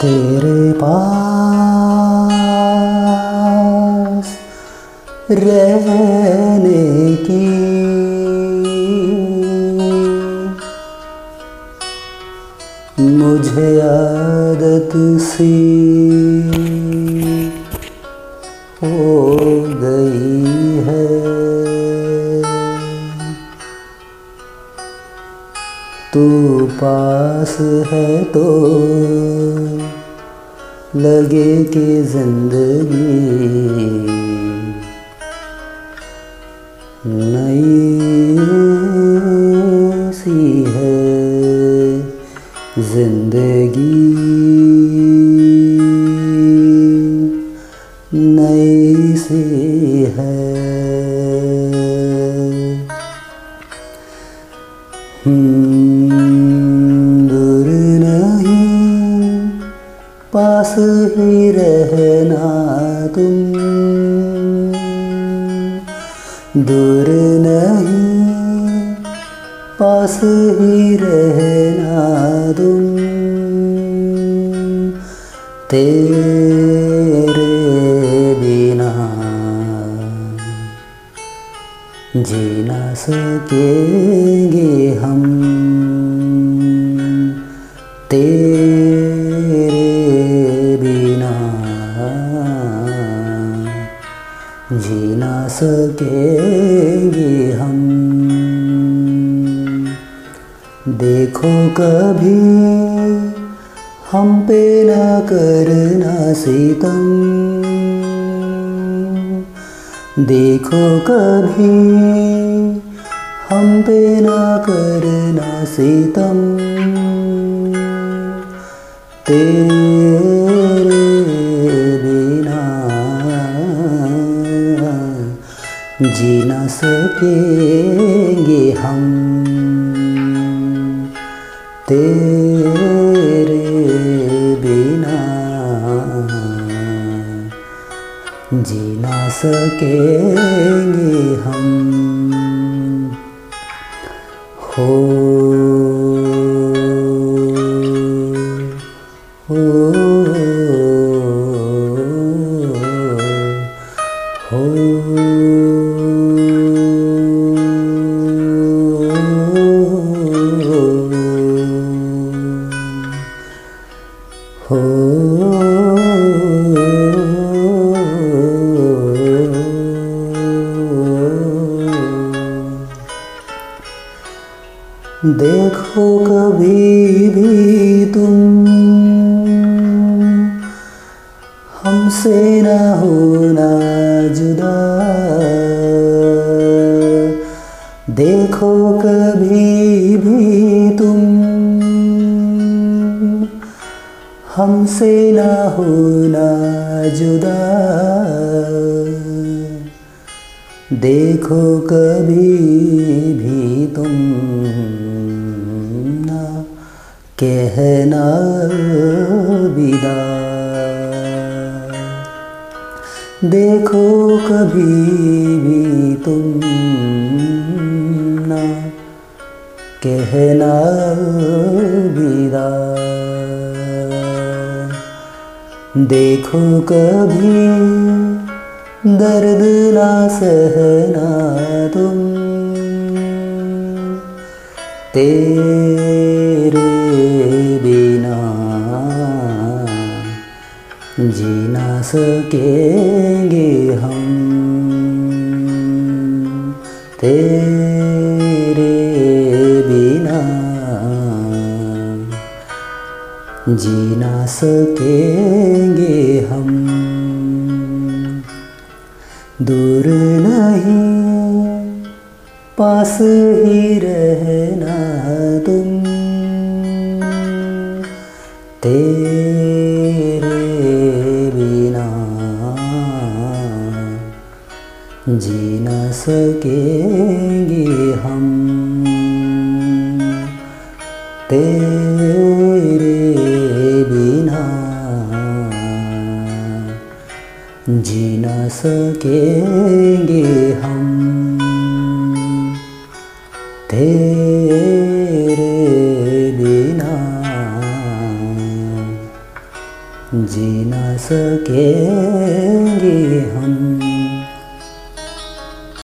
तेरे पास रहने की मुझे आदत सी हो गई है। तू पास है तो लगे कि जिंदगी नई सी है। जिंदगी नई सी है। दूर नहीं पास ही रहना तुम। दूर नहीं पास ही रहना तुम। तेरे बिना जी ना सकेंगे हम। तेरे बिना जी ना सकेंगे हम। देखो कभी हम पे ना करना सितम। देखो कभी हम पे ना करना सितम। तेरे बिना जी ना सकेंगे हम। तेरे बिना जी ना सकेंगे हम। देखो कभी भी तुम हमसे ना होना जुदा। देखो कभी भी तुम हमसे ना होना जुदा। देखो कभी भी तुम कहना विदा। देखो कभी भी तुम ना कहना विदा। देखो कभी दर्द ना सहना तुम। तेरे बिना जी ना सकेंगे हम। तेरे बिना जी ना सकेंगे हम। दूर नहीं पास ही रहना तुम। तेरे बिना जी ना सकेंगे हम। तेरे बिना जी ना सकेंगे हम। तेरे बिना जी ना सकेंगे हम।